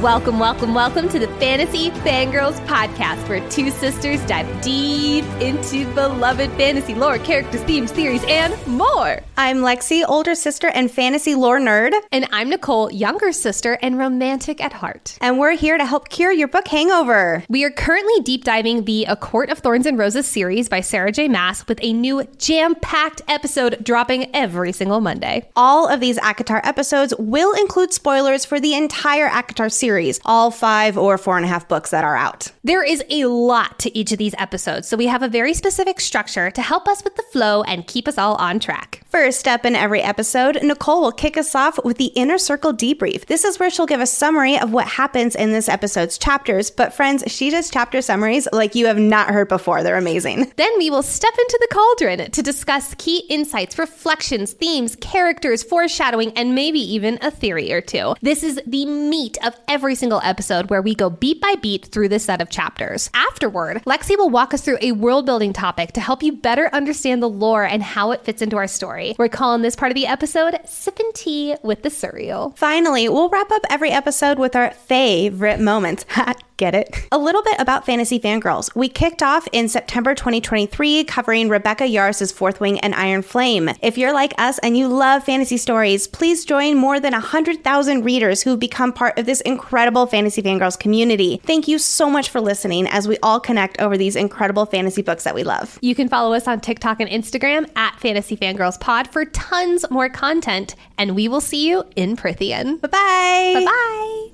Welcome to the Fantasy Fangirls podcast, where two sisters dive deep into beloved fantasy lore, characters, themes, theories, and more. I'm Lexi, older sister and fantasy lore nerd. And I'm Nicole, younger sister and romantic at heart. And we're here to help cure your book hangover. We are currently deep diving the A Court of Thorns and Roses series by Sarah J. Maas with a new jam-packed episode dropping every single Monday. All of these ACOTAR episodes will include spoilers for the entire ACOTAR series. All 5 or 4.5 books that are out. There is a lot to each of these episodes, so we have a very specific structure to help us with the flow and keep us all on track. First up in every episode, Nicole will kick us off with the Inner Circle Debrief. This is where she'll give a summary of what happens in this episode's chapters, but friends, she does chapter summaries like you have not heard before. They're amazing. Then we will step into the cauldron to discuss key insights, reflections, themes, characters, foreshadowing, and maybe even a theory or two. This is the meat of every single episode, where we go beat by beat through this set of chapters. Afterward, Lexi will walk us through a world-building topic to help you better understand the lore and how it fits into our story. We're calling this part of the episode Sippin' Tea with the Suriel. Finally, we'll wrap up every episode with our favorite moments. Get it? A little bit about Fantasy Fangirls. We kicked off in September 2023 covering Rebecca Yarris's Fourth Wing and Iron Flame. If you're like us and you love fantasy stories, please join more than 100,000 readers who've become part of this incredible Fantasy Fangirls community. Thank you so much for listening as we all connect over these incredible fantasy books that we love. You can follow us on TikTok and Instagram at Fantasy Fangirls Pod for tons more content, and we will see you in Prithian. Bye-bye. Bye-bye.